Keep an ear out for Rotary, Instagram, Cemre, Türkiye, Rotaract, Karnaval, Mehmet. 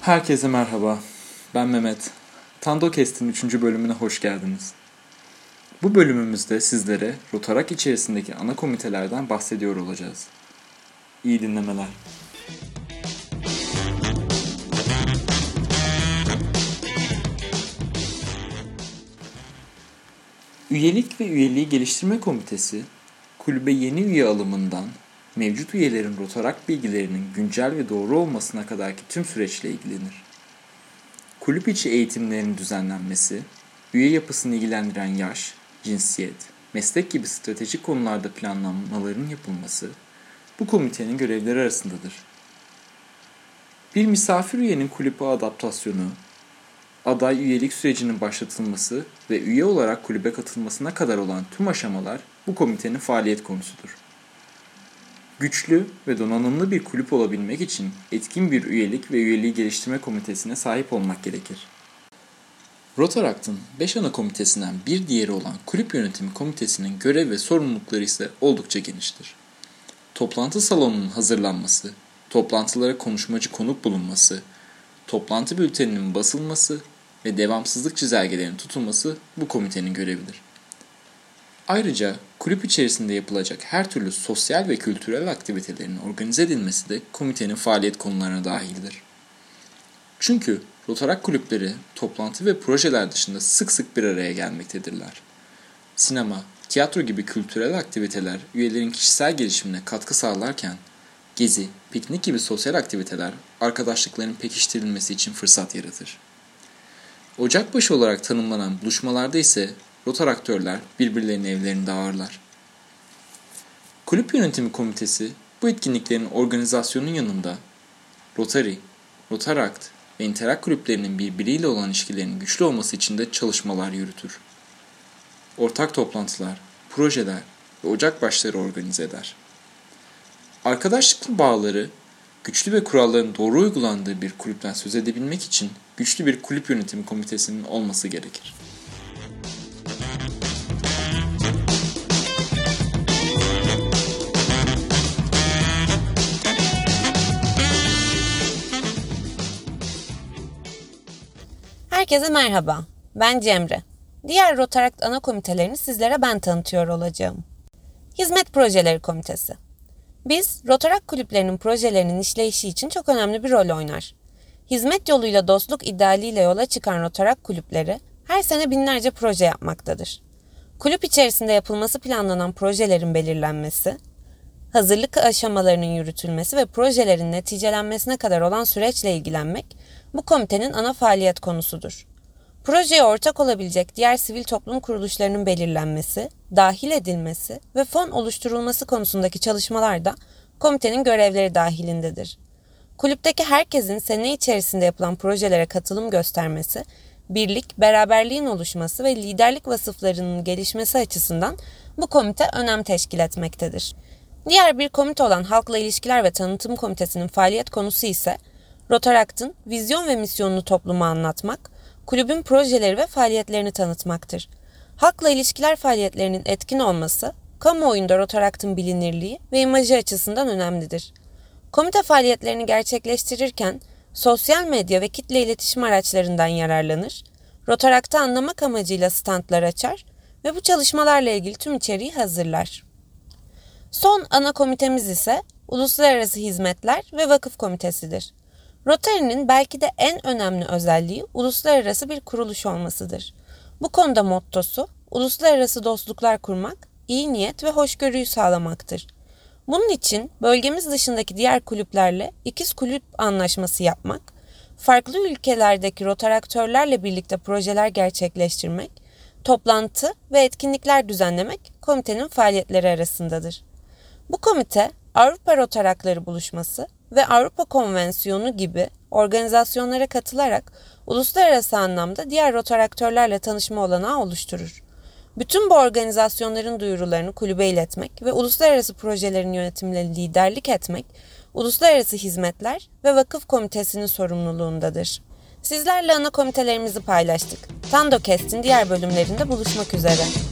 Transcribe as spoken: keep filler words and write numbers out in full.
Herkese merhaba, ben Mehmet. Tandocast'in üçüncü bölümüne hoş geldiniz. Bu bölümümüzde sizlere Rotaract içerisindeki ana komitelerden bahsediyor olacağız. İyi dinlemeler. Üyelik ve üyeliği geliştirme komitesi, kulübe yeni üye alımından, mevcut üyelerin Rotaract bilgilerinin güncel ve doğru olmasına kadarki tüm süreçle ilgilenir. Kulüp içi eğitimlerin düzenlenmesi, üye yapısını ilgilendiren yaş, cinsiyet, meslek gibi stratejik konularda planlanmaların yapılması bu komitenin görevleri arasındadır. Bir misafir üyenin kulübe adaptasyonu, aday üyelik sürecinin başlatılması ve üye olarak kulübe katılmasına kadar olan tüm aşamalar bu komitenin faaliyet konusudur. Güçlü ve donanımlı bir kulüp olabilmek için etkin bir üyelik ve üyeliği geliştirme komitesine sahip olmak gerekir. Rotaract'ın beş ana komitesinden bir diğeri olan kulüp yönetimi komitesinin görev ve sorumlulukları ise oldukça geniştir. Toplantı salonunun hazırlanması, toplantılara konuşmacı konuk bulunması, toplantı bülteninin basılması ve devamsızlık çizelgelerinin tutulması bu komitenin görevidir. Ayrıca kulüp içerisinde yapılacak her türlü sosyal ve kültürel aktivitelerin organize edilmesi de komitenin faaliyet konularına dahildir. Çünkü Rotaract kulüpleri toplantı ve projeler dışında sık sık bir araya gelmektedirler. Sinema, tiyatro gibi kültürel aktiviteler üyelerin kişisel gelişimine katkı sağlarken, gezi, piknik gibi sosyal aktiviteler arkadaşlıkların pekiştirilmesi için fırsat yaratır. Ocakbaşı olarak tanımlanan buluşmalarda ise Rotaraktörler birbirlerinin evlerinde ağırlar. Kulüp yönetimi komitesi bu etkinliklerin organizasyonunun yanında Rotary, Rotaract ve Interact kulüplerinin birbiriyle olan ilişkilerinin güçlü olması için de çalışmalar yürütür. Ortak toplantılar, projeler ve ocakbaşları organize eder. Arkadaşlık bağları güçlü ve kuralların doğru uygulandığı bir kulüpten söz edebilmek için güçlü bir kulüp yönetimi komitesinin olması gerekir. Herkese merhaba, ben Cemre. Diğer Rotaract ana komitelerini sizlere ben tanıtıyor olacağım. Hizmet Projeleri Komitesi. Biz, Rotaract kulüplerinin projelerinin işleyişi için çok önemli bir rol oynar. Hizmet yoluyla dostluk idealiyle yola çıkan Rotaract kulüpleri her sene binlerce proje yapmaktadır. Kulüp içerisinde yapılması planlanan projelerin belirlenmesi, hazırlık aşamalarının yürütülmesi ve projelerin neticelenmesine kadar olan süreçle ilgilenmek bu komitenin ana faaliyet konusudur. Projeye ortak olabilecek diğer sivil toplum kuruluşlarının belirlenmesi, dahil edilmesi ve fon oluşturulması konusundaki çalışmalar da komitenin görevleri dahilindedir. Kulüpteki herkesin sene içerisinde yapılan projelere katılım göstermesi, birlik, beraberliğin oluşması ve liderlik vasıflarının gelişmesi açısından bu komite önem teşkil etmektedir. Diğer bir komite olan Halkla İlişkiler ve Tanıtım Komitesi'nin faaliyet konusu ise Rotaract'ın vizyon ve misyonunu topluma anlatmak, kulübün projeleri ve faaliyetlerini tanıtmaktır. Halkla ilişkiler faaliyetlerinin etkin olması, kamuoyunda Rotaract'ın bilinirliği ve imajı açısından önemlidir. Komite faaliyetlerini gerçekleştirirken sosyal medya ve kitle iletişim araçlarından yararlanır, Rotaract'ı anlamak amacıyla standlar açar ve bu çalışmalarla ilgili tüm içeriği hazırlar. Son ana komitemiz ise Uluslararası Hizmetler ve Vakıf Komitesi'dir. Rotary'nin belki de en önemli özelliği uluslararası bir kuruluş olmasıdır. Bu konuda mottosu, uluslararası dostluklar kurmak, iyi niyet ve hoşgörüyü sağlamaktır. Bunun için bölgemiz dışındaki diğer kulüplerle ikiz kulüp anlaşması yapmak, farklı ülkelerdeki rotaraktörlerle birlikte projeler gerçekleştirmek, toplantı ve etkinlikler düzenlemek komitenin faaliyetleri arasındadır. Bu komite Avrupa Rotaractları Buluşması ve Avrupa Konvensiyonu gibi organizasyonlara katılarak uluslararası anlamda diğer rotaraktörlerle tanışma olanağı oluşturur. Bütün bu organizasyonların duyurularını kulübe iletmek ve uluslararası projelerin yönetimine liderlik etmek, Uluslararası Hizmetler ve Vakıf Komitesi'nin sorumluluğundadır. Sizlerle ana komitelerimizi paylaştık. Tandocast'in diğer bölümlerinde buluşmak üzere.